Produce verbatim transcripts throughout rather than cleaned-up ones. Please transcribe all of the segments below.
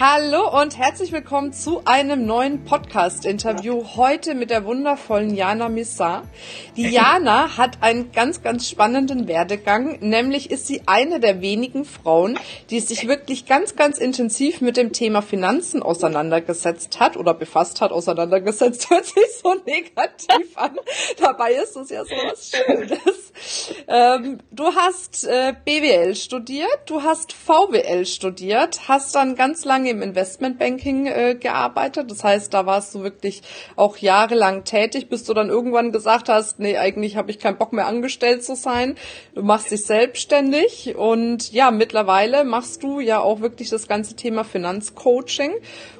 Hallo und herzlich willkommen zu einem neuen Podcast-Interview, heute mit der wundervollen Jana Missar. Die Jana hat einen ganz, ganz spannenden Werdegang, nämlich ist sie eine der wenigen Frauen, die sich wirklich ganz, ganz intensiv mit dem Thema Finanzen auseinandergesetzt hat oder befasst hat. Auseinandergesetzt hört sich so negativ an, dabei ist es ja so was Schönes. Ähm, du hast äh, B W L studiert, du hast V W L studiert, hast dann ganz lange im Investmentbanking äh, gearbeitet. Das heißt, da warst du wirklich auch jahrelang tätig, bis du dann irgendwann gesagt hast, nee, eigentlich habe ich keinen Bock mehr angestellt zu sein. Du machst dich selbstständig und ja, mittlerweile machst du ja auch wirklich das ganze Thema Finanzcoaching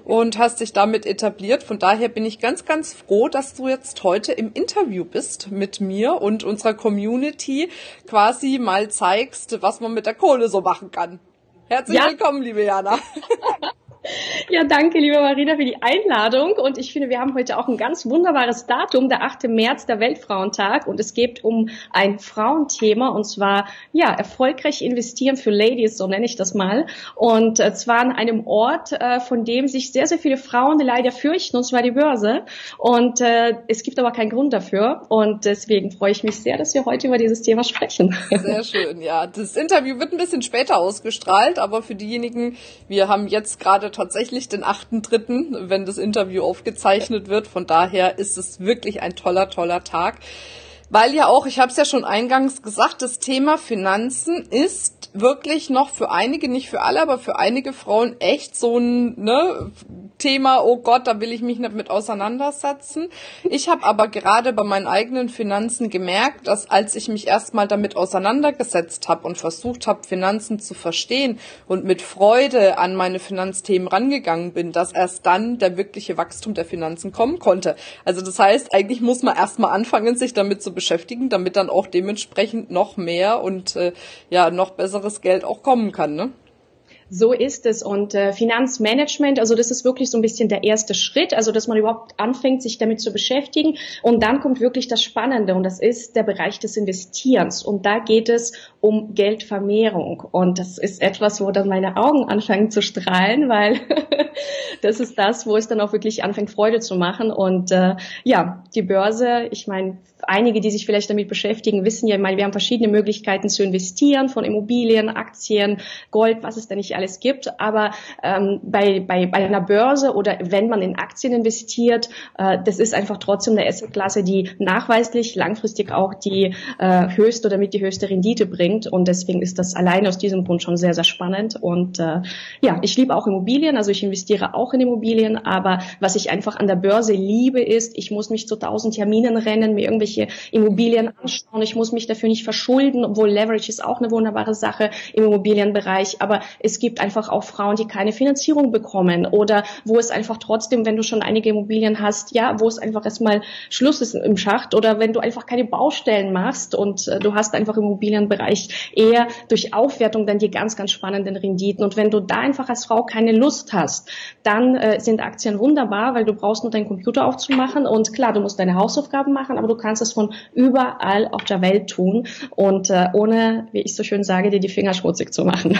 und hast dich damit etabliert. Von daher bin ich ganz, ganz froh, dass du jetzt heute im Interview bist mit mir und unserer Community, quasi mal zeigst, was man mit der Kohle so machen kann. Herzlich ja. willkommen, liebe Jana. Ja, danke, liebe Marina, für die Einladung. Und ich finde, wir haben heute auch ein ganz wunderbares Datum, der achter März, der Weltfrauentag. Und es geht um ein Frauenthema, und zwar, ja, erfolgreich investieren für Ladies, so nenne ich das mal. Und äh, zwar an einem Ort, äh, von dem sich sehr, sehr viele Frauen leider fürchten, und zwar die Börse. Und äh, es gibt aber keinen Grund dafür. Und deswegen freue ich mich sehr, dass wir heute über dieses Thema sprechen. Sehr schön, ja. Das Interview wird ein bisschen später ausgestrahlt, aber für diejenigen, wir haben jetzt gerade tatsächlich den achter dritten, wenn das Interview aufgezeichnet wird. Von daher ist es wirklich ein toller, toller Tag. Weil ja auch, ich habe es ja schon eingangs gesagt, das Thema Finanzen ist wirklich noch für einige, nicht für alle, aber für einige Frauen echt so ein ne, Thema, oh Gott, da will ich mich nicht mit auseinandersetzen. Ich habe aber gerade bei meinen eigenen Finanzen gemerkt, dass als ich mich erstmal damit auseinandergesetzt habe und versucht habe, Finanzen zu verstehen und mit Freude an meine Finanzthemen rangegangen bin, dass erst dann der wirkliche Wachstum der Finanzen kommen konnte. Also das heißt, eigentlich muss man erstmal anfangen, sich damit zu beschäftigen, damit dann auch dementsprechend noch mehr und äh, ja noch besseres Geld auch kommen kann, ne? So ist es. Und äh, Finanzmanagement, also das ist wirklich so ein bisschen der erste Schritt, also dass man überhaupt anfängt, sich damit zu beschäftigen. Und dann kommt wirklich das Spannende, und das ist der Bereich des Investierens. Und da geht es um Geldvermehrung. Und das ist etwas, wo dann meine Augen anfangen zu strahlen, weil das ist das, wo es dann auch wirklich anfängt, Freude zu machen. Und äh, ja, die Börse, ich meine, einige, die sich vielleicht damit beschäftigen, wissen ja, ich meine, wir haben verschiedene Möglichkeiten zu investieren, von Immobilien, Aktien, Gold, was es da nicht alles gibt, aber ähm, bei, bei, bei einer Börse oder wenn man in Aktien investiert, äh, das ist einfach trotzdem eine Assetklasse, die nachweislich langfristig auch die äh, höchste oder mit die höchste Rendite bringt, und deswegen ist das alleine aus diesem Grund schon sehr, sehr spannend. Und äh, ja, ich liebe auch Immobilien, also ich investiere auch in Immobilien, aber was ich einfach an der Börse liebe ist, ich muss mich zu tausend Terminen rennen, mir irgendwelche Immobilien anschauen. Ich muss mich dafür nicht verschulden, obwohl Leverage ist auch eine wunderbare Sache im Immobilienbereich. Aber es gibt einfach auch Frauen, die keine Finanzierung bekommen oder wo es einfach trotzdem, wenn du schon einige Immobilien hast, ja, wo es einfach erstmal Schluss ist im Schacht, oder wenn du einfach keine Baustellen machst und äh, du hast einfach im Immobilienbereich eher durch Aufwertung dann die ganz, ganz spannenden Renditen. Und wenn du da einfach als Frau keine Lust hast, dann äh, sind Aktien wunderbar, weil du brauchst nur deinen Computer aufzumachen und klar, du musst deine Hausaufgaben machen, aber du kannst das von überall auf der Welt tun und äh, ohne, wie ich so schön sage, dir die Finger schmutzig zu machen.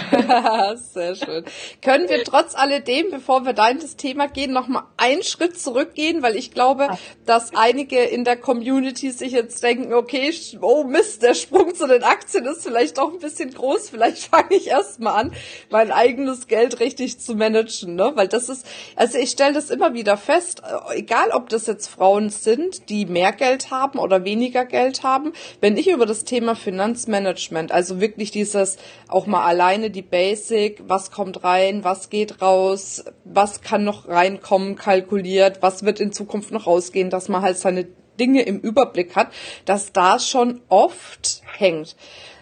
Sehr schön. Können wir trotz alledem, bevor wir da in das Thema gehen, nochmal einen Schritt zurückgehen, weil ich glaube, dass einige in der Community sich jetzt denken, okay, oh Mist, der Sprung zu den Aktien ist vielleicht doch ein bisschen groß, vielleicht fange ich erstmal an, mein eigenes Geld richtig zu managen, ne? Weil das ist, also ich stelle das immer wieder fest, egal ob das jetzt Frauen sind, die mehr Geld haben oder weniger Geld haben. Wenn ich über das Thema Finanzmanagement, also wirklich dieses auch mal alleine die Basic, was kommt rein, was geht raus, was kann noch reinkommen, kalkuliert, was wird in Zukunft noch rausgehen, dass man halt seine Dinge im Überblick hat, dass das schon oft hängt.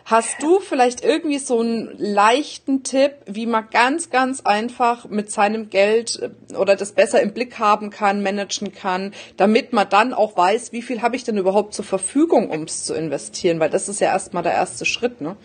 Hast du vielleicht irgendwie so einen leichten Tipp, wie man ganz, ganz einfach mit seinem Geld oder das besser im Blick haben kann, managen kann, damit man dann auch weiß, wie viel habe ich denn überhaupt zur Verfügung, um es zu investieren? Weil das ist ja erstmal der erste Schritt, ne?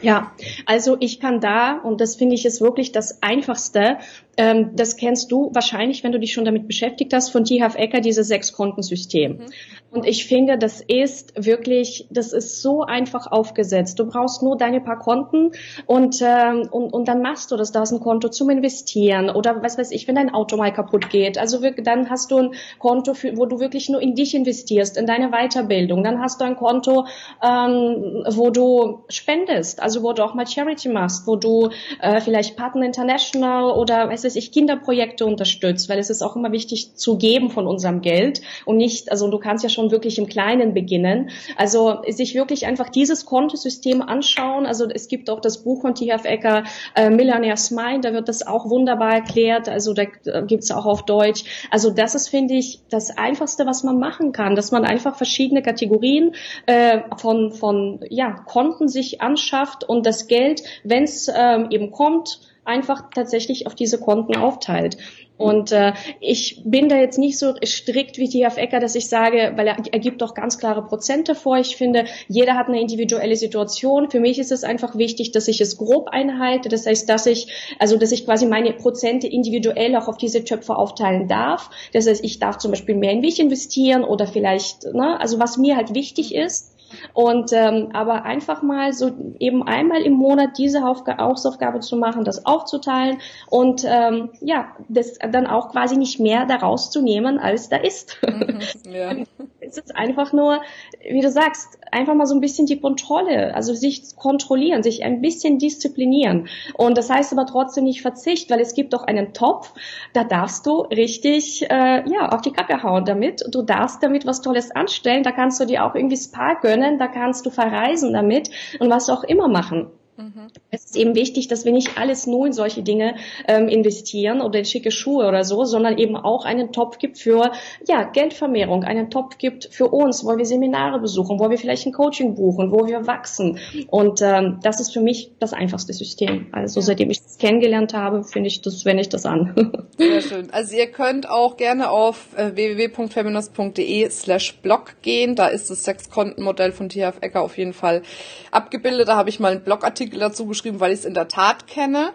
Ja, also ich kann da, und das finde ich ist wirklich das Einfachste, ähm, das kennst du wahrscheinlich, wenn du dich schon damit beschäftigt hast, von T. Harv Eker, dieses Sechs-Konten-System. Mhm. Und ich finde, das ist wirklich, das ist so einfach aufgesetzt. Du brauchst nur deine paar Konten und ähm, und, und dann machst du das. Da hast ein Konto zum Investieren oder was weiß ich, wenn dein Auto mal kaputt geht. Also wirklich, dann hast du ein Konto, für, wo du wirklich nur in dich investierst, in deine Weiterbildung. Dann hast du ein Konto, ähm, wo du spendest. Also wo du auch mal Charity machst, wo du äh, vielleicht Partner International oder weiß ich Kinderprojekte unterstützt, weil es ist auch immer wichtig zu geben von unserem Geld und nicht, also du kannst ja schon wirklich im Kleinen beginnen. Also sich wirklich einfach dieses Kontosystem anschauen. Also es gibt auch das Buch von T. Harv Eker, äh, Millionaire's Mind, da wird das auch wunderbar erklärt. Also da gibt's auch auf Deutsch. Also das ist, finde ich, das Einfachste, was man machen kann, dass man einfach verschiedene Kategorien äh, von von ja Konten sich anschafft und das Geld, wenn es ähm, eben kommt, einfach tatsächlich auf diese Konten aufteilt. Und äh, ich bin da jetzt nicht so strikt wie T. Harv Eker, dass ich sage, weil er, er gibt doch ganz klare Prozente vor. Ich finde, jeder hat eine individuelle Situation. Für mich ist es einfach wichtig, dass ich es grob einhalte. Das heißt, dass ich also, dass ich quasi meine Prozente individuell auch auf diese Töpfe aufteilen darf. Das heißt, ich darf zum Beispiel mehr in mich investieren oder vielleicht, ne, also was mir halt wichtig ist. Und ähm, aber einfach mal so eben einmal im Monat diese Hausaufgabe zu machen, das aufzuteilen und ähm, ja, das dann auch quasi nicht mehr daraus zu nehmen, als da ist. Mhm, ja. Es ist einfach nur, wie du sagst, einfach mal so ein bisschen die Kontrolle, also sich kontrollieren, sich ein bisschen disziplinieren. Und das heißt aber trotzdem nicht Verzicht, weil es gibt doch einen Topf, da darfst du richtig äh, ja auf die Kacke hauen damit. Du darfst damit was Tolles anstellen, da kannst du dir auch irgendwie Spa gönnen. Da kannst du verreisen damit und was auch immer machen. Mhm. Es ist eben wichtig, dass wir nicht alles nur in solche Dinge ähm, investieren oder in schicke Schuhe oder so, sondern eben auch einen Topf gibt für ja Geldvermehrung, einen Topf gibt für uns, wo wir Seminare besuchen, wo wir vielleicht ein Coaching buchen, wo wir wachsen. Und ähm, das ist für mich das einfachste System. Also ja. Seitdem ich das kennengelernt habe, finde ich das, wende ich das an. Sehr schön. Also ihr könnt auch gerne auf äh, w w w punkt feminist punkt d e slash blog gehen. Da ist das Sechs-Konten-Modell von T. Harv Eker auf jeden Fall abgebildet. Da habe ich mal einen Blogartikel dazu geschrieben, weil ich es in der Tat kenne.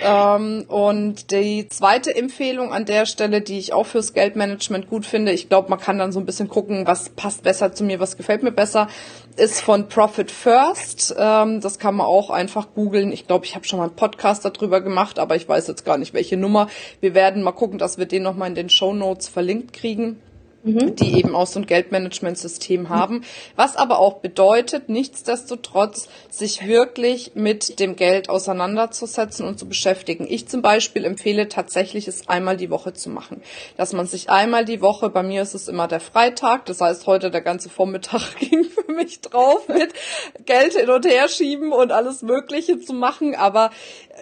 Ähm, und die zweite Empfehlung an der Stelle, die ich auch fürs Geldmanagement gut finde, ich glaube, man kann dann so ein bisschen gucken, was passt besser zu mir, was gefällt mir besser, ist von Profit First. Ähm, das kann man auch einfach googeln. Ich glaube, ich habe schon mal einen Podcast darüber gemacht, aber ich weiß jetzt gar nicht, welche Nummer. Wir werden mal gucken, dass wir den nochmal in den Shownotes verlinkt kriegen. Mhm. Die eben auch so ein Geldmanagementsystem haben, was aber auch bedeutet, nichtsdestotrotz sich wirklich mit dem Geld auseinanderzusetzen und zu beschäftigen. Ich zum Beispiel empfehle tatsächlich, es einmal die Woche zu machen, dass man sich einmal die Woche, bei mir ist es immer der Freitag, das heißt heute der ganze Vormittag ging für mich drauf mit Geld hin und her schieben und alles Mögliche zu machen, aber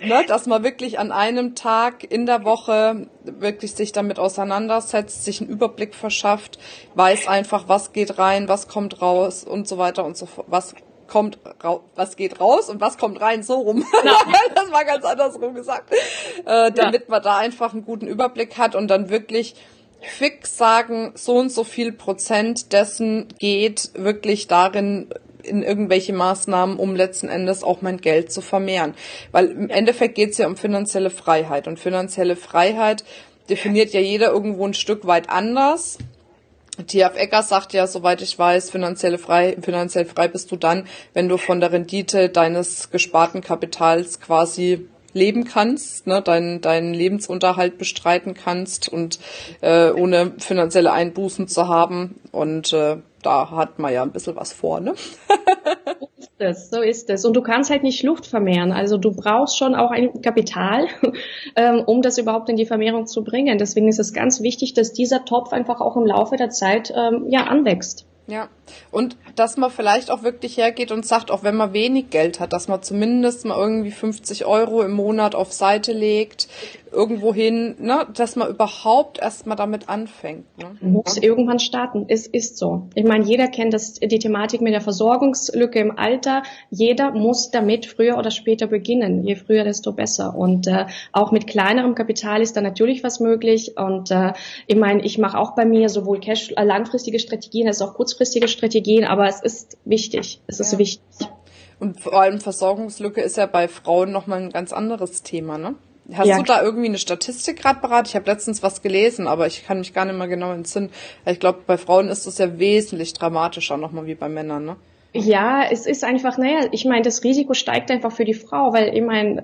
ne, dass man wirklich an einem Tag in der Woche wirklich sich damit auseinandersetzt, sich einen Überblick verschafft, weiß einfach, was geht rein, was kommt raus und so weiter und so fort. Was kommt raus, was geht raus und was kommt rein, so rum. Ja. Das war ganz andersrum gesagt. Äh, damit ja. man da einfach einen guten Überblick hat und dann wirklich fix sagen, so und so viel Prozent dessen geht wirklich darin, in irgendwelche Maßnahmen, um letzten Endes auch mein Geld zu vermehren. Weil im Endeffekt geht es ja um finanzielle Freiheit und finanzielle Freiheit definiert ja jeder irgendwo ein Stück weit anders. T. Harv Eker sagt ja, soweit ich weiß, finanziell frei, finanziell frei bist du dann, wenn du von der Rendite deines gesparten Kapitals quasi leben kannst, ne, deinen deinen Lebensunterhalt bestreiten kannst und äh, ohne finanzielle Einbußen zu haben. Und äh, da hat man ja ein bisschen was vor, ne? Das, so ist es. Und du kannst halt nicht Luft vermehren. Also du brauchst schon auch ein Kapital, ähm, um das überhaupt in die Vermehrung zu bringen. Deswegen ist es ganz wichtig, dass dieser Topf einfach auch im Laufe der Zeit ähm, ja anwächst. Ja, und dass man vielleicht auch wirklich hergeht und sagt, auch wenn man wenig Geld hat, dass man zumindest mal irgendwie fünfzig Euro im Monat auf Seite legt, irgendwo hin, ne, dass man überhaupt erstmal damit anfängt. Ne? Muss irgendwann starten. Es ist so. Ich meine, jeder kennt das, die Thematik mit der Versorgungslücke im Alter. Jeder muss damit früher oder später beginnen. Je früher, desto besser. Und äh, auch mit kleinerem Kapital ist da natürlich was möglich. Und äh, ich meine, ich mache auch bei mir sowohl Cash, äh, langfristige Strategien als auch kurzfristige Strategien. Aber es ist wichtig. Es ist ja. wichtig. Und vor allem Versorgungslücke ist ja bei Frauen nochmal ein ganz anderes Thema, ne? Hast ja. du da irgendwie eine Statistik gerade parat? Ich habe letztens was gelesen, aber ich kann mich gar nicht mehr genau entsinnen. Ich glaube, bei Frauen ist das ja wesentlich dramatischer nochmal wie bei Männern, ne? Ja, es ist einfach, naja, ich meine, das Risiko steigt einfach für die Frau, weil ich meine,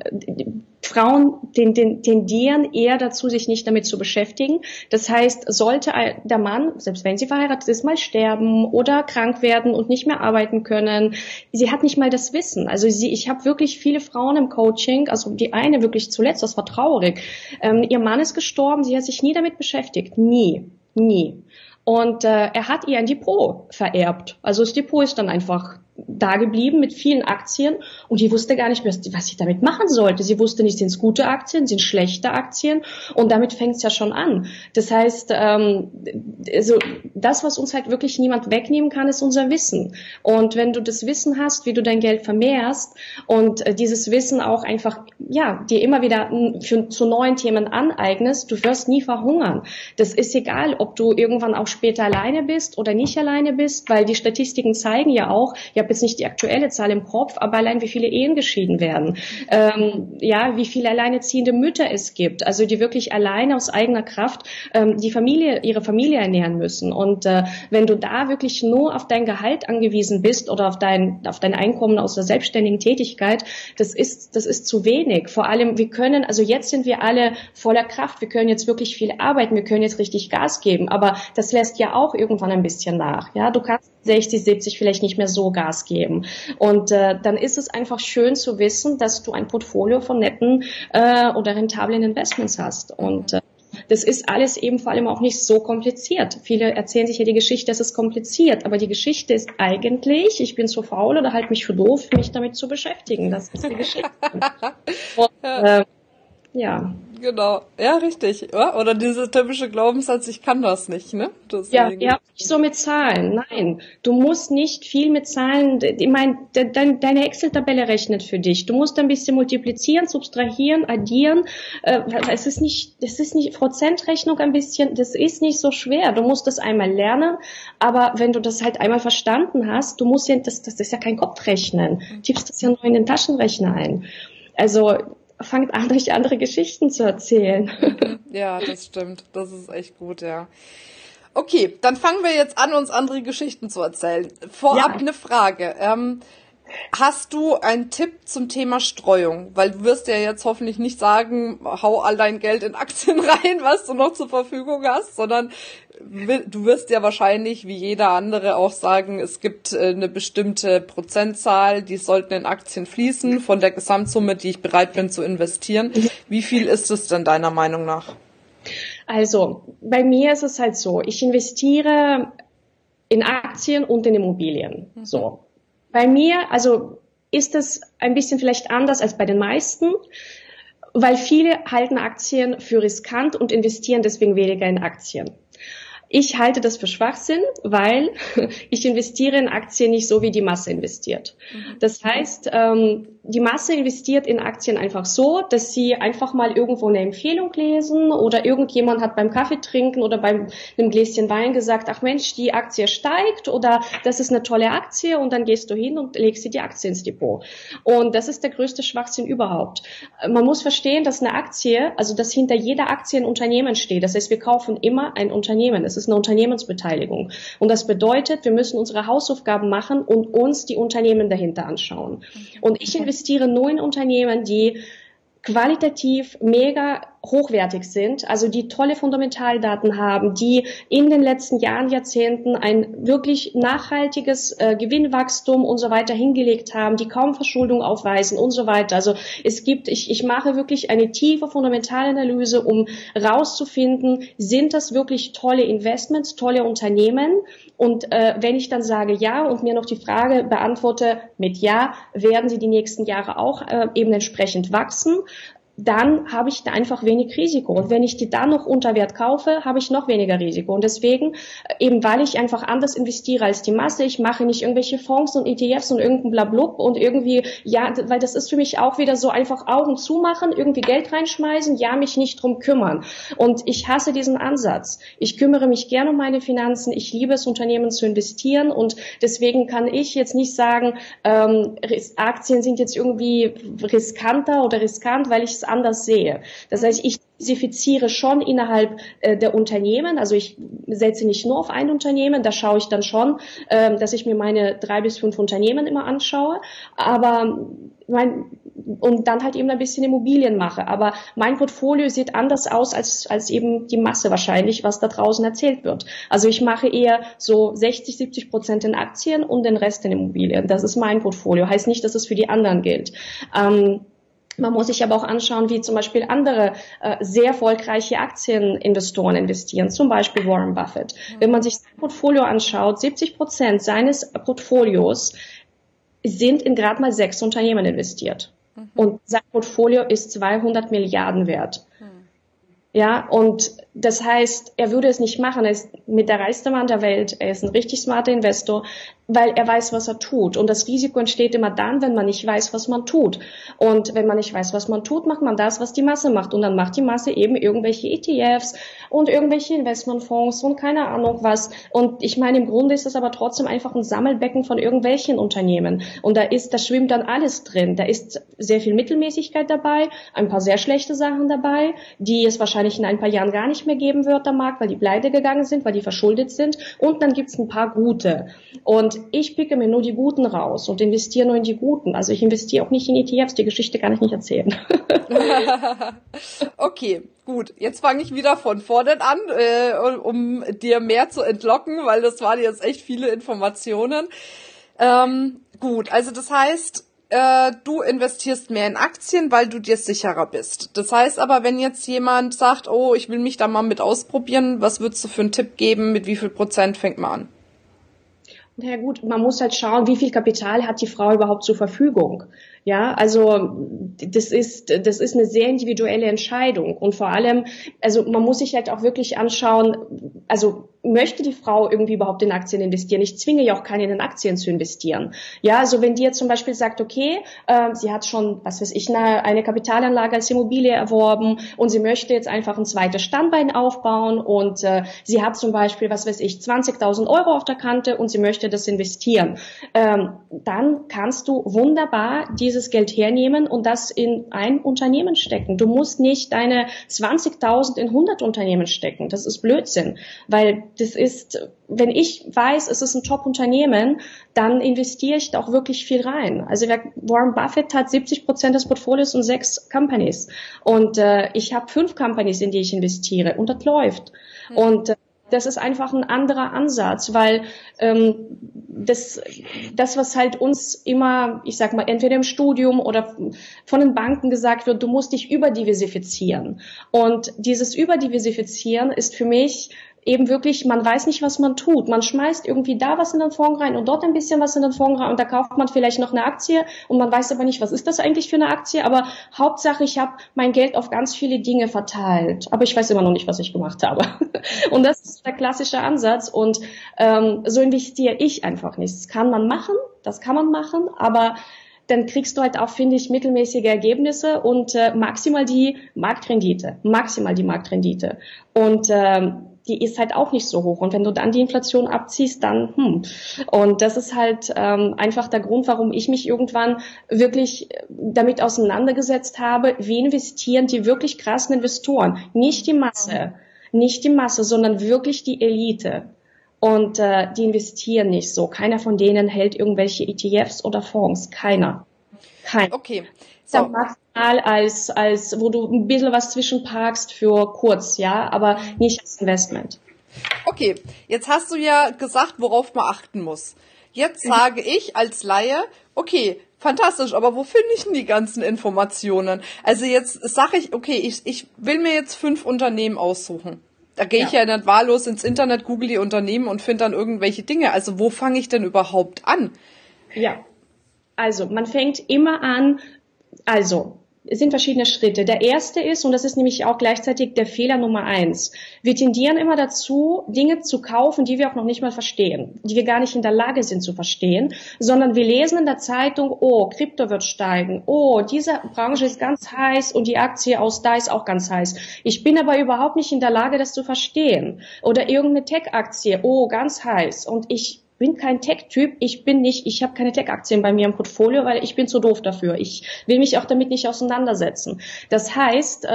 Frauen tendieren eher dazu, sich nicht damit zu beschäftigen. Das heißt, sollte der Mann, selbst wenn sie verheiratet ist, mal sterben oder krank werden und nicht mehr arbeiten können, sie hat nicht mal das Wissen. Also sie, ich habe wirklich viele Frauen im Coaching, also die eine wirklich zuletzt, das war traurig. Ähm, ihr Mann ist gestorben, sie hat sich nie damit beschäftigt, nie, nie. Und äh, er hat ihr ein Depot vererbt. Also das Depot ist dann einfach da geblieben mit vielen Aktien und die wusste gar nicht mehr, was sie damit machen sollte. Sie wusste nicht, sind es gute Aktien, sind es schlechte Aktien und damit fängt es ja schon an. Das heißt, ähm, also das, was uns halt wirklich niemand wegnehmen kann, ist unser Wissen. Und wenn du das Wissen hast, wie du dein Geld vermehrst und äh, dieses Wissen auch einfach ja dir immer wieder für, zu neuen Themen aneignest, du wirst nie verhungern. Das ist egal, ob du irgendwann auch später alleine bist oder nicht alleine bist, weil die Statistiken zeigen ja auch, ja, jetzt nicht die aktuelle Zahl im Kopf, aber allein wie viele Ehen geschieden werden, ähm, ja, wie viele alleinerziehende Mütter es gibt, also die wirklich alleine aus eigener Kraft ähm, die Familie, ihre Familie ernähren müssen. Und äh, wenn du da wirklich nur auf dein Gehalt angewiesen bist oder auf dein auf dein Einkommen aus der selbstständigen Tätigkeit, das ist das ist zu wenig. Vor allem, wir können, also jetzt sind wir alle voller Kraft, wir können jetzt wirklich viel arbeiten, wir können jetzt richtig Gas geben, aber das lässt ja auch irgendwann ein bisschen nach. Ja, du kannst sechzig, siebzig vielleicht nicht mehr so Gas geben. Und äh, dann ist es einfach schön zu wissen, dass du ein Portfolio von netten äh, oder rentablen Investments hast. Und äh, das ist alles eben vor allem auch nicht so kompliziert. Viele erzählen sich ja die Geschichte, es ist kompliziert, aber die Geschichte ist eigentlich, ich bin zu faul oder halte mich für doof, mich damit zu beschäftigen. Das ist die Geschichte. Und, äh, ja. Genau, ja, richtig. Oder dieser typische Glaubenssatz, ich kann das nicht, ne? Deswegen. Ja, ja, nicht so mit Zahlen, nein. Du musst nicht viel mit Zahlen, ich meine, deine Excel-Tabelle rechnet für dich. Du musst ein bisschen multiplizieren, subtrahieren, addieren. Es ist nicht, es ist nicht Prozentrechnung ein bisschen, das ist nicht so schwer. Du musst das einmal lernen, aber wenn du das halt einmal verstanden hast, du musst ja, das, das ist ja kein Kopfrechnen. Du tippst das ja nur in den Taschenrechner ein. Also, fangt an, euch andere Geschichten zu erzählen. Ja, das stimmt. Das ist echt gut, ja. Okay, dann fangen wir jetzt an, uns andere Geschichten zu erzählen. Vorab ja. eine Frage. Ähm, hast du einen Tipp zum Thema Streuung? Weil du wirst ja jetzt hoffentlich nicht sagen, hau all dein Geld in Aktien rein, was du noch zur Verfügung hast, sondern du wirst ja wahrscheinlich, wie jeder andere, auch sagen, es gibt eine bestimmte Prozentzahl, die sollten in Aktien fließen, von der Gesamtsumme, die ich bereit bin zu investieren. Wie viel ist es denn deiner Meinung nach? Also, bei mir ist es halt so, ich investiere in Aktien und in Immobilien. So. Bei mir, also, ist das ein bisschen vielleicht anders als bei den meisten. Weil viele halten Aktien für riskant und investieren deswegen weniger in Aktien. Ich halte das für Schwachsinn, weil ich investiere in Aktien nicht so, wie die Masse investiert. Das heißt, ähm, die Masse investiert in Aktien einfach so, dass sie einfach mal irgendwo eine Empfehlung lesen oder irgendjemand hat beim Kaffee trinken oder beim einem Gläschen Wein gesagt, ach Mensch, die Aktie steigt oder das ist eine tolle Aktie und dann gehst du hin und legst dir die Aktie ins Depot. Und das ist der größte Schwachsinn überhaupt. Man muss verstehen, dass eine Aktie, also dass hinter jeder Aktie ein Unternehmen steht. Das heißt, wir kaufen immer ein Unternehmen. Es ist eine Unternehmensbeteiligung. Und das bedeutet, wir müssen unsere Hausaufgaben machen und uns die Unternehmen dahinter anschauen. Und ich investiere nur in Unternehmen, die qualitativ mega hochwertig sind, also die tolle Fundamentaldaten haben, die in den letzten Jahren, Jahrzehnten ein wirklich nachhaltiges äh, Gewinnwachstum und so weiter hingelegt haben, die kaum Verschuldung aufweisen und so weiter. Also es gibt, ich, ich mache wirklich eine tiefe Fundamentalanalyse, um rauszufinden, sind das wirklich tolle Investments, tolle Unternehmen? Und äh, wenn ich dann sage ja und mir noch die Frage beantworte mit ja, werden sie die nächsten Jahre auch äh, eben entsprechend wachsen? dann habe ich einfach wenig Risiko. Und wenn ich die dann noch unter Wert kaufe, habe ich noch weniger Risiko. Und deswegen, eben weil ich einfach anders investiere als die Masse, ich mache nicht irgendwelche Fonds und E T Fs und irgendein Blablub und irgendwie, ja, weil das ist für mich auch wieder so einfach Augen zumachen, irgendwie Geld reinschmeißen, ja, mich nicht drum kümmern. Und ich hasse diesen Ansatz. Ich kümmere mich gerne um meine Finanzen, ich liebe es, Unternehmen zu investieren und deswegen kann ich jetzt nicht sagen, ähm, Aktien sind jetzt irgendwie riskanter oder riskant, weil ich es anders sehe. Das heißt, ich diversifiziere schon innerhalb äh, der Unternehmen, also ich setze nicht nur auf ein Unternehmen, da schaue ich dann schon, äh, dass ich mir meine drei bis fünf Unternehmen immer anschaue, aber mein, und dann halt eben ein bisschen Immobilien mache, aber mein Portfolio sieht anders aus als als eben die Masse wahrscheinlich, was da draußen erzählt wird. Also ich mache eher so sechzig, siebzig Prozent in Aktien und den Rest in Immobilien. Das ist mein Portfolio, heißt nicht, dass es für die anderen gilt. Ähm, Man muss sich aber auch anschauen, wie zum Beispiel andere äh, sehr erfolgreiche Aktieninvestoren investieren, zum Beispiel Warren Buffett. Ja. Wenn man sich sein Portfolio anschaut, siebzig Prozent seines Portfolios sind in gerade mal sechs Unternehmen investiert. Mhm. Und sein Portfolio ist zweihundert Milliarden wert. Mhm. Ja, und das heißt, er würde es nicht machen. Er ist mit der reichste Mann der Welt. Er ist ein richtig smarter Investor, weil er weiß, was er tut. Und das Risiko entsteht immer dann, wenn man nicht weiß, was man tut. Und wenn man nicht weiß, was man tut, macht man das, was die Masse macht. Und dann macht die Masse eben irgendwelche E T Fs und irgendwelche Investmentfonds und keine Ahnung was. Und ich meine, im Grunde ist das aber trotzdem einfach ein Sammelbecken von irgendwelchen Unternehmen. Und da ist, da schwimmt dann alles drin. Da ist sehr viel Mittelmäßigkeit dabei, ein paar sehr schlechte Sachen dabei, die es wahrscheinlich in ein paar Jahren gar nicht mehr geben wird am Markt, weil die pleite gegangen sind, weil die verschuldet sind. Und dann gibt es ein paar gute. Und ich picke mir nur die guten raus und investiere nur in die guten. Also ich investiere auch nicht in E T Fs. Die Geschichte kann ich nicht erzählen. Okay, gut. Jetzt fange ich wieder von vorne an, äh, um dir mehr zu entlocken, weil das waren jetzt echt viele Informationen. Ähm, gut, also das heißt, du investierst mehr in Aktien, weil du dir sicherer bist. Das heißt aber, wenn jetzt jemand sagt, oh, ich will mich da mal mit ausprobieren, was würdest du für einen Tipp geben, mit wie viel Prozent fängt man an? Na ja, gut, man muss halt schauen, wie viel Kapital hat die Frau überhaupt zur Verfügung. Ja, also das ist das ist eine sehr individuelle Entscheidung und vor allem, also man muss sich halt auch wirklich anschauen, also möchte die Frau irgendwie überhaupt in Aktien investieren? Ich zwinge ja auch keinen, in Aktien zu investieren. Ja, also wenn die jetzt zum Beispiel sagt, okay, äh, sie hat schon, was weiß ich, eine, eine Kapitalanlage als Immobilie erworben und sie möchte jetzt einfach ein zweites Standbein aufbauen und äh, sie hat zum Beispiel, was weiß ich, zwanzigtausend Euro auf der Kante und sie möchte das investieren, ähm, dann kannst du wunderbar dieses Geld hernehmen und das in ein Unternehmen stecken. Du musst nicht deine zwanzigtausend in hundert Unternehmen stecken. Das ist Blödsinn, weil das ist, wenn ich weiß, es ist ein Top-Unternehmen, dann investiere ich da auch wirklich viel rein. Also Warren Buffett hat siebzig Prozent des Portfolios und sechs Companies. Und äh, ich habe fünf Companies, in die ich investiere. Und das läuft. Mhm. Und äh, das ist einfach ein anderer Ansatz, weil ähm, das, das, was halt uns immer, ich sag mal, entweder im Studium oder von den Banken gesagt wird, du musst dich überdiversifizieren. Und dieses Überdiversifizieren ist für mich eben wirklich, man weiß nicht, was man tut. Man schmeißt irgendwie da was in den Fonds rein und dort ein bisschen was in den Fonds rein und da kauft man vielleicht noch eine Aktie und man weiß aber nicht, was ist das eigentlich für eine Aktie. Aber Hauptsache, ich habe mein Geld auf ganz viele Dinge verteilt. Aber ich weiß immer noch nicht, was ich gemacht habe. Und das ist der klassische Ansatz und ähm, so investiere ich einfach nicht. Das kann man machen, das kann man machen, aber dann kriegst du halt auch, finde ich, mittelmäßige Ergebnisse und äh, maximal die Marktrendite. Maximal die Marktrendite. Und ähm, die ist halt auch nicht so hoch. Und wenn du dann die Inflation abziehst, dann, hm. Und das ist halt ähm, einfach der Grund, warum ich mich irgendwann wirklich damit auseinandergesetzt habe, wie investieren die wirklich krassen Investoren. Nicht die Masse, nicht die Masse, sondern wirklich die Elite. Und äh, die investieren nicht so. Keiner von denen hält irgendwelche E T Fs oder Fonds. Keiner. Keiner. Okay. So. Als, als, wo du ein bisschen was zwischenparkst für kurz, ja, aber nicht als Investment. Okay, jetzt hast du ja gesagt, worauf man achten muss. Jetzt sage ich als Laie, okay, fantastisch, aber wo finde ich denn die ganzen Informationen? Also jetzt sage ich, okay, ich, ich will mir jetzt fünf Unternehmen aussuchen. Da gehe ich ja, ja dann wahllos ins Internet, google die Unternehmen und finde dann irgendwelche Dinge. Also wo fange ich denn überhaupt an? Ja, also man fängt immer an, also es sind verschiedene Schritte. Der erste ist, und das ist nämlich auch gleichzeitig der Fehler Nummer eins, wir tendieren immer dazu, Dinge zu kaufen, die wir auch noch nicht mal verstehen, die wir gar nicht in der Lage sind zu verstehen, sondern wir lesen in der Zeitung, oh, Krypto wird steigen, oh, diese Branche ist ganz heiß und die Aktie aus da ist auch ganz heiß. Ich bin aber überhaupt nicht in der Lage, das zu verstehen. Oder irgendeine Tech-Aktie, oh, ganz heiß und ich bin kein Tech-Typ, ich bin nicht, ich habe keine Tech-Aktien bei mir im Portfolio, weil ich bin zu doof dafür. Ich will mich auch damit nicht auseinandersetzen. Das heißt,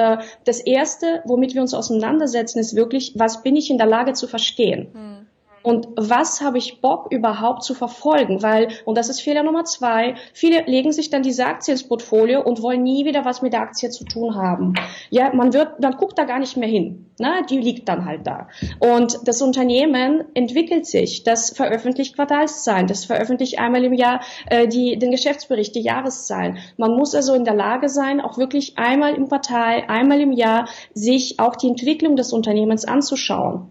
das Erste, womit wir uns auseinandersetzen, ist wirklich, was bin ich in der Lage zu verstehen? Hm. Und was habe ich Bock überhaupt zu verfolgen? Weil, und das ist Fehler Nummer zwei, viele legen sich dann diese Aktien ins Portfolio und wollen nie wieder was mit der Aktie zu tun haben. Ja, man wird, dann guckt da gar nicht mehr hin. Na, die liegt dann halt da. Und das Unternehmen entwickelt sich. Das veröffentlicht Quartalszahlen. Das veröffentlicht einmal im Jahr äh, die, den Geschäftsbericht, die Jahreszahlen. Man muss also in der Lage sein, auch wirklich einmal im Quartal, einmal im Jahr, sich auch die Entwicklung des Unternehmens anzuschauen.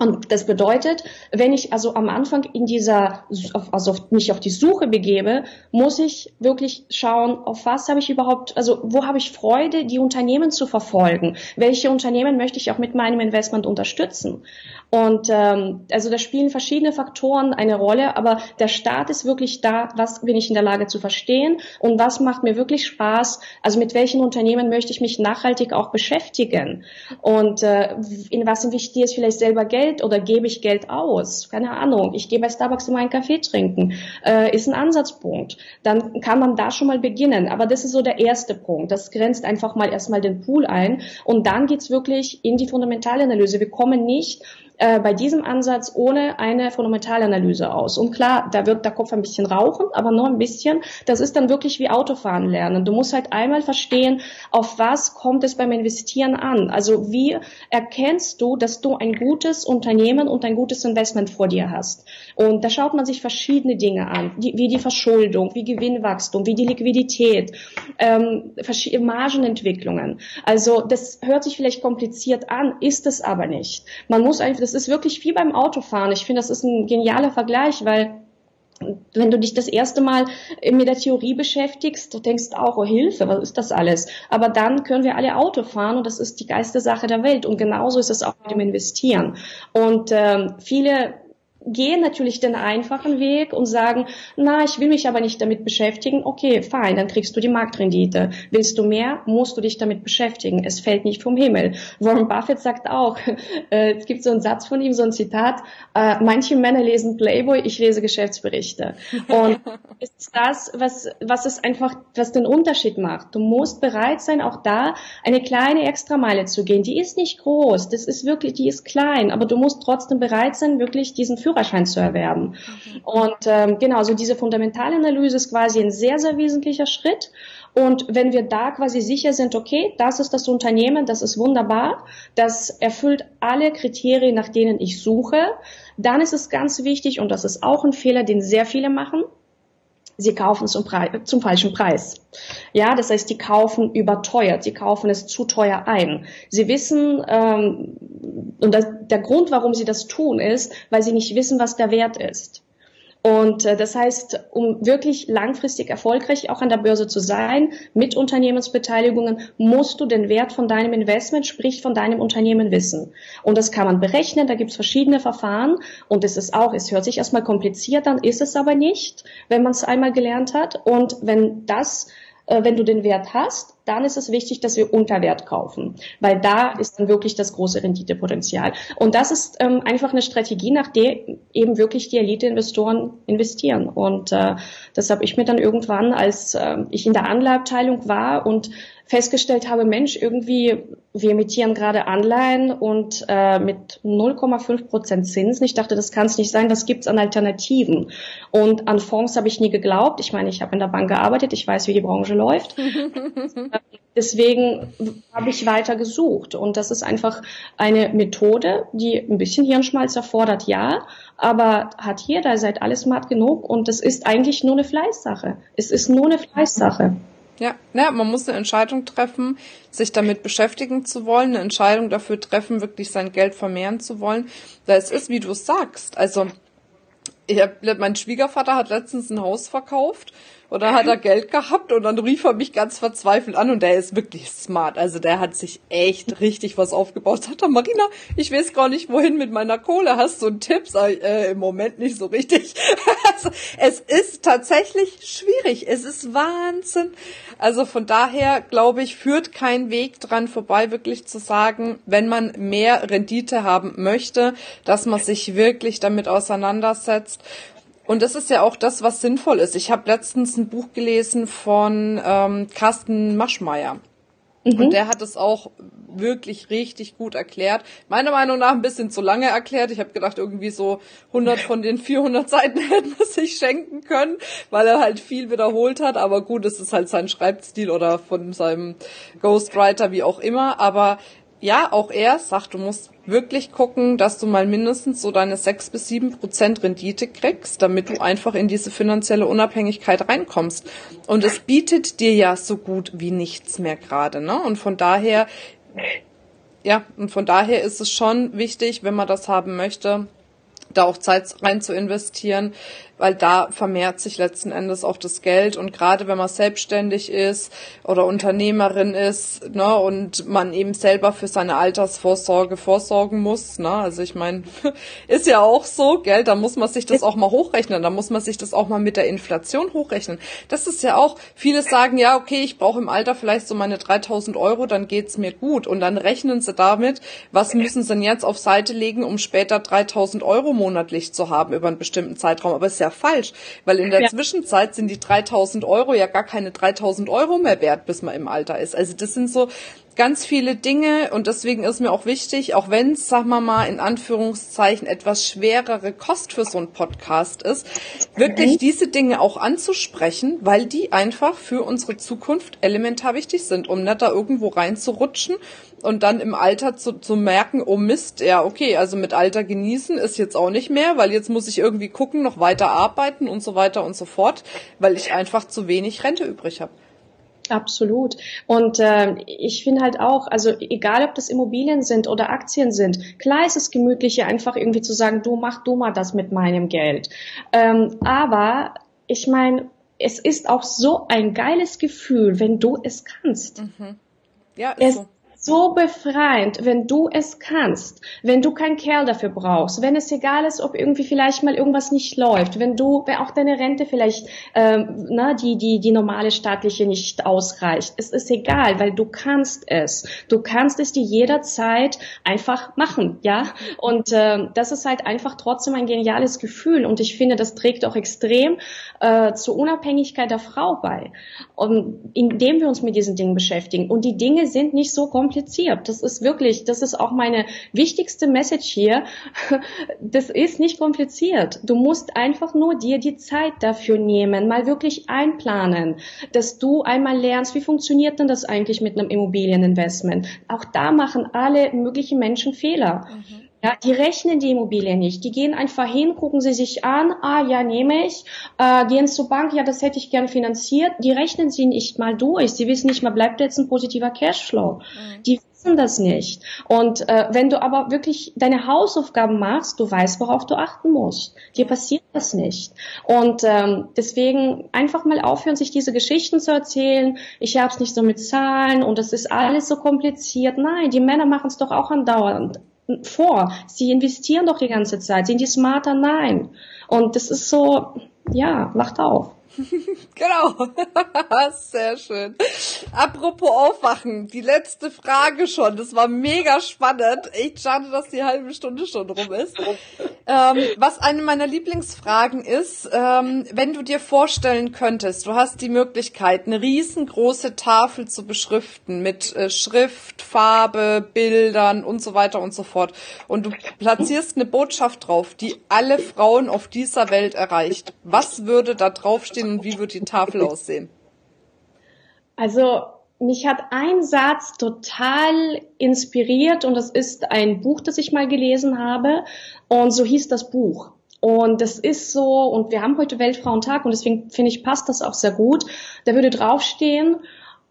Und das bedeutet, wenn ich also am Anfang in dieser, also mich auf die Suche begebe, muss ich wirklich schauen, auf was habe ich überhaupt, also wo habe ich Freude, die Unternehmen zu verfolgen? Welche Unternehmen möchte ich auch mit meinem Investment unterstützen? Und ähm, also da spielen verschiedene Faktoren eine Rolle, aber der Start ist wirklich da, was bin ich in der Lage zu verstehen und was macht mir wirklich Spaß? Also mit welchen Unternehmen möchte ich mich nachhaltig auch beschäftigen? Und äh, in was investiere ich vielleicht selber Geld? Oder gebe ich Geld aus? Keine Ahnung. Ich gehe bei Starbucks immer einen Kaffee trinken. Äh, ist ein Ansatzpunkt. Dann kann man da schon mal beginnen. Aber das ist so der erste Punkt. Das grenzt einfach mal erstmal den Pool ein. Und dann geht's wirklich in die Fundamentalanalyse. Wir kommen nicht äh, bei diesem Ansatz ohne eine Fundamentalanalyse aus. Und klar, da wird der Kopf ein bisschen rauchen, aber nur ein bisschen. Das ist dann wirklich wie Autofahren lernen. Du musst halt einmal verstehen, auf was kommt es beim Investieren an? Also wie erkennst du, dass du ein gutes Unternehmen und ein gutes Investment vor dir hast. Und da schaut man sich verschiedene Dinge an, die, wie die Verschuldung, wie Gewinnwachstum, wie die Liquidität, ähm, Margenentwicklungen. Also das hört sich vielleicht kompliziert an, ist es aber nicht. Man muss einfach, das ist wirklich wie beim Autofahren. Ich finde, das ist ein genialer Vergleich, weil wenn du dich das erste Mal mit der Theorie beschäftigst, du denkst auch, oh Hilfe, was ist das alles? Aber dann können wir alle Auto fahren und das ist die geilste Sache der Welt. Und genauso ist es auch mit dem Investieren. Und ähm, viele gehen natürlich den einfachen Weg und sagen, na, ich will mich aber nicht damit beschäftigen. Okay, fein, dann kriegst du die Marktrendite. Willst du mehr, musst du dich damit beschäftigen. Es fällt nicht vom Himmel. Warren Buffett sagt auch, äh, es gibt so einen Satz von ihm, so ein Zitat, äh, manche Männer lesen Playboy, ich lese Geschäftsberichte. Und es ist das, was, was es einfach, was den Unterschied macht. Du musst bereit sein, auch da eine kleine Extrameile zu gehen. Die ist nicht groß, das ist wirklich, die ist klein, aber du musst trotzdem bereit sein, wirklich diesen Führerschein zu erwerben. Okay. Und ähm, genau, so diese Fundamentalanalyse ist quasi ein sehr, sehr wesentlicher Schritt. Und wenn wir da quasi sicher sind, okay, das ist das Unternehmen, das ist wunderbar, das erfüllt alle Kriterien, nach denen ich suche, dann ist es ganz wichtig, und das ist auch ein Fehler, den sehr viele machen, sie kaufen es zum, Pre- zum falschen Preis. Ja, das heißt, die kaufen überteuert, sie kaufen es zu teuer ein. Sie wissen, ähm, und das, der Grund, warum sie das tun, ist, weil sie nicht wissen, was der Wert ist. Und äh, das heißt, um wirklich langfristig erfolgreich auch an der Börse zu sein, mit Unternehmensbeteiligungen, musst du den Wert von deinem Investment, sprich von deinem Unternehmen, wissen. Und das kann man berechnen, da gibt es verschiedene Verfahren. Und es ist auch, es hört sich erstmal kompliziert an, ist es aber nicht, wenn man es einmal gelernt hat. Und wenn das, äh, wenn du den Wert hast, dann ist es wichtig, dass wir unter Wert kaufen, weil da ist dann wirklich das große Renditepotenzial. Und das ist ähm, einfach eine Strategie, nach der eben wirklich die Elite-Investoren investieren. Und äh, das habe ich mir dann irgendwann, als äh, ich in der Anleiheabteilung war und festgestellt habe, Mensch, irgendwie, wir emittieren gerade Anleihen und äh, mit null Komma fünf Prozent Zinsen. Ich dachte, das kann es nicht sein, was gibt's an Alternativen? Und an Fonds habe ich nie geglaubt. Ich meine, ich habe in der Bank gearbeitet, ich weiß, wie die Branche läuft. Deswegen habe ich weiter gesucht. Und das ist einfach eine Methode, die ein bisschen Hirnschmalz erfordert, ja, aber hat jeder, seid alle smart genug. Und das ist eigentlich nur eine Fleißsache. Es ist nur eine Fleißsache. Ja, ja, man muss eine Entscheidung treffen, sich damit beschäftigen zu wollen, eine Entscheidung dafür treffen, wirklich sein Geld vermehren zu wollen. Weil es ist, wie du es sagst, also Ich hab, mein Schwiegervater hat letztens ein Haus verkauft und dann hat er Geld gehabt und dann rief er mich ganz verzweifelt an und der ist wirklich smart. Also der hat sich echt richtig was aufgebaut. Sagt er, Marina, ich weiß gar nicht, wohin mit meiner Kohle. Hast du einen Tipp? Sag ich, äh, im Moment nicht so richtig. Also, es ist tatsächlich schwierig. Es ist Wahnsinn. Also von daher, glaube ich, führt kein Weg dran vorbei, wirklich zu sagen, wenn man mehr Rendite haben möchte, dass man sich wirklich damit auseinandersetzt. Und das ist ja auch das, was sinnvoll ist. Ich habe letztens ein Buch gelesen von ähm, Carsten Maschmeyer. Mhm. Und der hat es auch wirklich richtig gut erklärt. Meiner Meinung nach ein bisschen zu lange erklärt. Ich habe gedacht, irgendwie so hundert von den vierhundert Seiten hätten es sich schenken können, weil er halt viel wiederholt hat. Aber gut, es ist halt sein Schreibstil oder von seinem Ghostwriter, wie auch immer. Aber ja, auch er sagt, du musst wirklich gucken, dass du mal mindestens so deine sechs bis sieben Prozent Rendite kriegst, damit du einfach in diese finanzielle Unabhängigkeit reinkommst. Und es bietet dir ja so gut wie nichts mehr gerade, ne? Und von daher, ja, und von daher ist es schon wichtig, wenn man das haben möchte, da auch Zeit rein zu investieren, weil da vermehrt sich letzten Endes auch das Geld. Und gerade wenn man selbstständig ist oder Unternehmerin ist, ne, und man eben selber für seine Altersvorsorge vorsorgen muss, ne, also ich meine, ist ja auch so, gell, da muss man sich das auch mal hochrechnen, da muss man sich das auch mal mit der Inflation hochrechnen. Das ist ja auch, viele sagen, ja, okay, ich brauche im Alter vielleicht so meine dreitausend Euro, dann geht's mir gut. Und dann rechnen sie damit, was müssen sie denn jetzt auf Seite legen, um später dreitausend Euro monatlich zu haben über einen bestimmten Zeitraum. Aber es ist ja falsch, weil in der ja. Zwischenzeit sind die dreitausend Euro ja gar keine dreitausend Euro mehr wert, bis man im Alter ist. Also das sind so ganz viele Dinge und deswegen ist mir auch wichtig, auch wenn es, sagen wir mal, in Anführungszeichen etwas schwerere Kost für so einen Podcast ist, wirklich diese Dinge auch anzusprechen, weil die einfach für unsere Zukunft elementar wichtig sind, um nicht da irgendwo reinzurutschen und dann im Alter zu, zu merken, oh Mist, ja okay, also mit Alter genießen ist jetzt auch nicht mehr, weil jetzt muss ich irgendwie gucken, noch weiter arbeiten und so weiter und so fort, weil ich einfach zu wenig Rente übrig habe. Absolut. Und äh, ich finde halt auch, also egal, ob das Immobilien sind oder Aktien sind, klar ist es gemütlicher, einfach irgendwie zu sagen, du mach du mal das mit meinem Geld. Ähm, aber ich meine, es ist auch so ein geiles Gefühl, wenn du es kannst. Mhm. Ja, ist es, so. So befreiend, wenn du es kannst, wenn du keinen Kerl dafür brauchst, wenn es egal ist, ob irgendwie vielleicht mal irgendwas nicht läuft, wenn du, wenn auch deine Rente vielleicht, ähm, na, die, die, die normale staatliche nicht ausreicht. Es ist egal, weil du kannst es. Du kannst es dir jederzeit einfach machen, ja? Und äh, das ist halt einfach trotzdem ein geniales Gefühl und ich finde, das trägt auch extrem äh, zur Unabhängigkeit der Frau bei, und indem wir uns mit diesen Dingen beschäftigen. Und die Dinge sind nicht so kompliziert. Das ist wirklich, das ist auch meine wichtigste Message hier. Das ist nicht kompliziert. Du musst einfach nur dir die Zeit dafür nehmen, mal wirklich einplanen, dass du einmal lernst, wie funktioniert denn das eigentlich mit einem Immobilieninvestment? Auch da machen alle möglichen Menschen Fehler. Mhm. Ja, die rechnen die Immobilie nicht. Die gehen einfach hin, gucken sie sich an, ah ja, nehme ich, äh, gehen zur Bank, ja, das hätte ich gern finanziert. Die rechnen sie nicht mal durch. Sie wissen nicht mal, bleibt jetzt ein positiver Cashflow. Mhm. Die wissen das nicht. Und äh, wenn du aber wirklich deine Hausaufgaben machst, du weißt, worauf du achten musst. Dir passiert das nicht. Und ähm, deswegen einfach mal aufhören, sich diese Geschichten zu erzählen. Ich habe es nicht so mit Zahlen und das ist alles so kompliziert. Nein, die Männer machen es doch auch andauernd vor. Sie investieren doch die ganze Zeit. Sind die smarter? Nein. Und das ist so, ja, wacht auf. Genau. Sehr schön. Apropos Aufwachen, die letzte Frage schon. Das war mega spannend. Echt schade, dass die halbe Stunde schon rum ist. Ähm, was eine meiner Lieblingsfragen ist, ähm, wenn du dir vorstellen könntest, du hast die Möglichkeit, eine riesengroße Tafel zu beschriften mit äh, Schrift, Farbe, Bildern und so weiter und so fort. Und du platzierst eine Botschaft drauf, die alle Frauen auf dieser Welt erreicht. Was würde da draufstehen? Und wie wird die Tafel aussehen? Also, mich hat ein Satz total inspiriert und das ist ein Buch, das ich mal gelesen habe und so hieß das Buch. Und das ist so, und wir haben heute Weltfrauentag und deswegen finde ich, passt das auch sehr gut. Da würde draufstehen,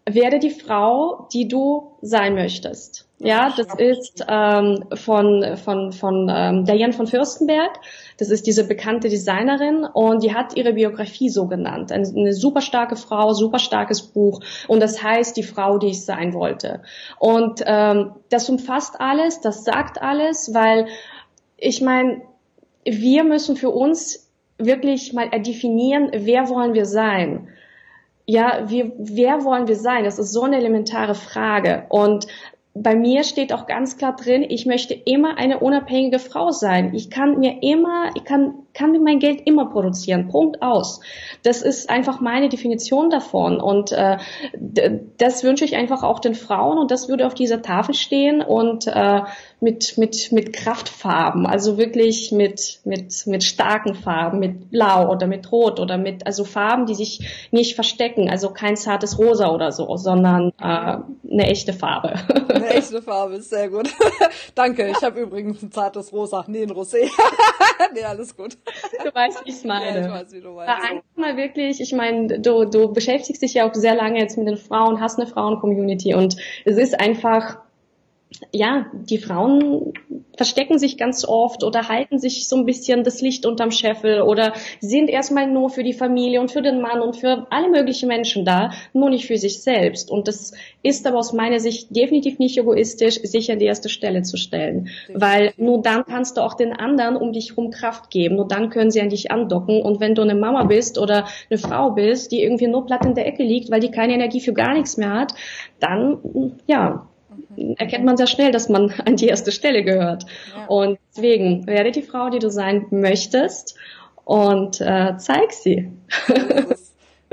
werde die Frau, die du sein möchtest. Ja, das ist ähm, von von von ähm, Diane von Fürstenberg. Das ist diese bekannte Designerin und die hat ihre Biografie so genannt. Eine, eine super starke Frau, super starkes Buch und das heißt die Frau, die ich sein wollte. Und ähm, das umfasst alles, das sagt alles, weil ich meine, wir müssen für uns wirklich mal definieren, wer wollen wir sein? Ja, wir, wer wollen wir sein? Das ist so eine elementare Frage. Und bei mir steht auch ganz klar drin, ich möchte immer eine unabhängige Frau sein. Ich kann mir immer, ich kann, kann mir mein Geld immer produzieren. Punkt aus. Das ist einfach meine Definition davon. Und äh, d- das wünsche ich einfach auch den Frauen. Und das würde auf dieser Tafel stehen und äh, mit mit mit Kraftfarben, also wirklich mit mit mit starken Farben, mit Blau oder mit Rot oder mit also Farben, die sich nicht verstecken. Also kein zartes Rosa oder so, sondern äh, eine echte Farbe. Eine echte Farbe, ist sehr gut. Danke, ich habe übrigens ein zartes Rosa. Nee, ein Rosé. Nee, alles gut. Du weißt, wie ich meine. Ja, ich weiß, wie du meinst. Einfach mal wirklich, ich meine, du, du beschäftigst dich ja auch sehr lange jetzt mit den Frauen, hast eine Frauen-Community und es ist einfach, ja, die Frauen verstecken sich ganz oft oder halten sich so ein bisschen das Licht unterm Scheffel oder sind erstmal nur für die Familie und für den Mann und für alle möglichen Menschen da, nur nicht für sich selbst. Und das ist aber aus meiner Sicht definitiv nicht egoistisch, sich an die erste Stelle zu stellen. Weil nur dann kannst du auch den anderen um dich herum Kraft geben. Nur dann können sie an dich andocken. Und wenn du eine Mama bist oder eine Frau bist, die irgendwie nur platt in der Ecke liegt, weil die keine Energie für gar nichts mehr hat, dann, ja, erkennt man sehr schnell, dass man an die erste Stelle gehört. Ja. Und deswegen werde die Frau, die du sein möchtest, und äh, zeig sie.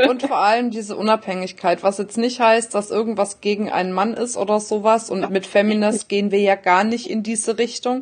Und vor allem diese Unabhängigkeit, was jetzt nicht heißt, dass irgendwas gegen einen Mann ist oder sowas. Und mit Feminist gehen wir ja gar nicht in diese Richtung.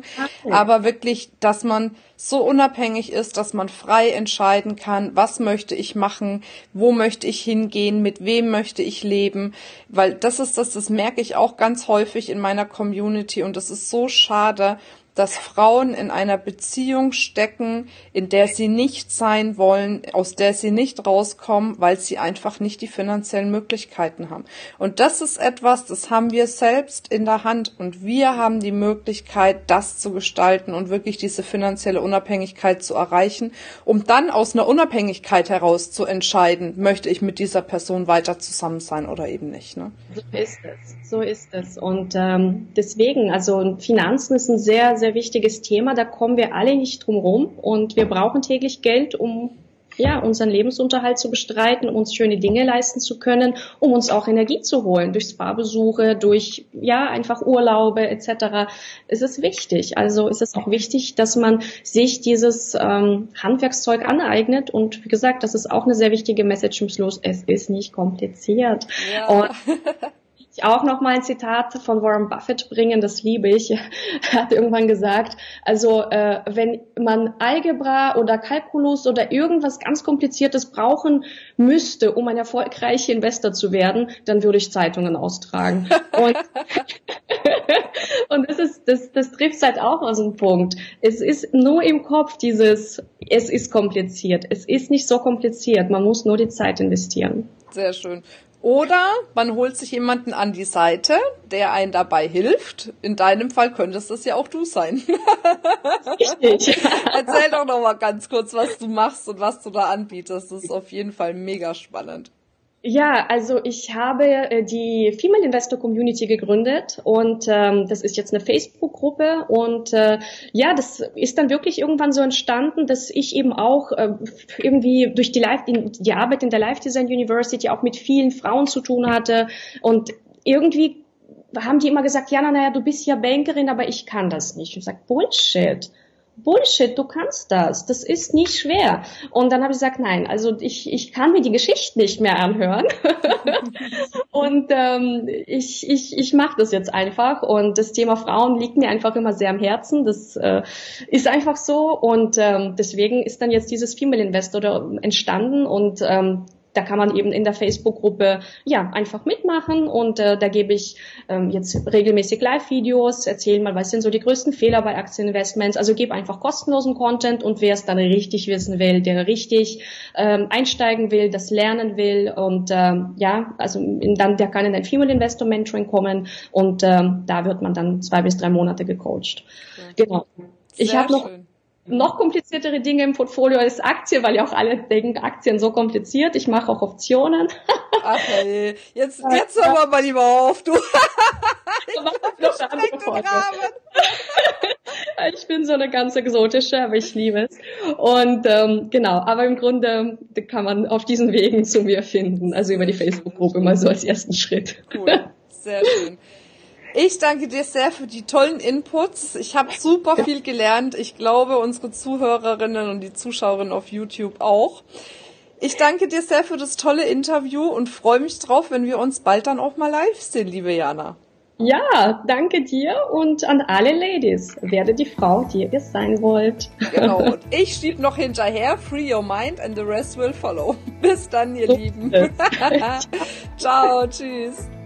Aber wirklich, dass man so unabhängig ist, dass man frei entscheiden kann, was möchte ich machen, wo möchte ich hingehen, mit wem möchte ich leben. Weil das ist das, das merke ich auch ganz häufig in meiner Community. Und das ist so schade, dass Frauen in einer Beziehung stecken, in der sie nicht sein wollen, aus der sie nicht rauskommen, weil sie einfach nicht die finanziellen Möglichkeiten haben. Und das ist etwas, das haben wir selbst in der Hand und wir haben die Möglichkeit, das zu gestalten und wirklich diese finanzielle Unabhängigkeit zu erreichen, um dann aus einer Unabhängigkeit heraus zu entscheiden, möchte ich mit dieser Person weiter zusammen sein oder eben nicht. Ne? So ist es, so ist es. Und ähm, deswegen, also Finanzen ist ein sehr, sehr wichtiges Thema, da kommen wir alle nicht drum rum und wir brauchen täglich Geld, um ja unseren Lebensunterhalt zu bestreiten, um uns schöne Dinge leisten zu können, um uns auch Energie zu holen, durch Spa-Besuche, durch ja einfach Urlaube et cetera. Es ist wichtig, also es ist auch wichtig, dass man sich dieses ähm, Handwerkszeug aneignet und wie gesagt, das ist auch eine sehr wichtige Message zum Schluss, es ist nicht kompliziert. Ja. Und auch nochmal ein Zitat von Warren Buffett bringen, das liebe ich. Er hat irgendwann gesagt, also äh, wenn man Algebra oder Kalkulus oder irgendwas ganz Kompliziertes brauchen müsste, um ein erfolgreicher Investor zu werden, dann würde ich Zeitungen austragen. Und, und das, ist, das, das trifft halt auch aus dem Punkt. Es ist nur im Kopf dieses, es ist kompliziert. Es ist nicht so kompliziert. Man muss nur die Zeit investieren. Sehr schön. Oder man holt sich jemanden an die Seite, der einen dabei hilft. In deinem Fall könntest das ja auch du sein. Richtig. Erzähl doch noch mal ganz kurz, was du machst und was du da anbietest. Das ist auf jeden Fall mega spannend. Ja, also ich habe die Female Investor Community gegründet und ähm, das ist jetzt eine Facebook-Gruppe und äh, ja, das ist dann wirklich irgendwann so entstanden, dass ich eben auch äh, irgendwie durch die, Life, die Arbeit in der Life Design University auch mit vielen Frauen zu tun hatte und irgendwie haben die immer gesagt, Jana, naja, du bist ja Bankerin, aber ich kann das nicht. Ich sag, Bullshit. Bullshit, du kannst das, das ist nicht schwer. Und dann habe ich gesagt, nein, also ich ich kann mir die Geschichte nicht mehr anhören. Und ähm, ich ich ich mache das jetzt einfach. Und das Thema Frauen liegt mir einfach immer sehr am Herzen. Das äh, ist einfach so. Und ähm, deswegen ist dann jetzt dieses Female Investor entstanden. Und ähm, da kann man eben in der Facebook-Gruppe ja einfach mitmachen und äh, da gebe ich ähm, jetzt regelmäßig Live-Videos, erzähle mal, was sind so die größten Fehler bei Aktieninvestments, also gebe einfach kostenlosen Content und wer es dann richtig wissen will, der richtig ähm, einsteigen will, das lernen will und ähm, ja, also in, dann der kann in ein Female Investor Mentoring kommen und ähm, da wird man dann zwei bis drei Monate gecoacht. Okay. Genau. Sehr ich habe noch schön. Noch kompliziertere Dinge im Portfolio als Aktie, weil ja auch alle denken, Aktien so kompliziert. Ich mache auch Optionen. Ach hey, jetzt, jetzt ja. Hör mal lieber auf, du. Ich bin so eine ganz exotische, aber ich liebe es. Und ähm, genau, aber im Grunde kann man auf diesen Wegen zu mir finden, also über die Facebook-Gruppe mal so als ersten Schritt. Cool, sehr schön. Ich danke dir sehr für die tollen Inputs. Ich habe super viel gelernt. Ich glaube, unsere Zuhörerinnen und die Zuschauerinnen auf YouTube auch. Ich danke dir sehr für das tolle Interview und freue mich drauf, wenn wir uns bald dann auch mal live sehen, liebe Jana. Ja, danke dir und an alle Ladies. Werdet die Frau, die ihr sein wollt. Genau, und ich schiebe noch hinterher. Free your mind and the rest will follow. Bis dann, ihr so Lieben. Ciao, tschüss.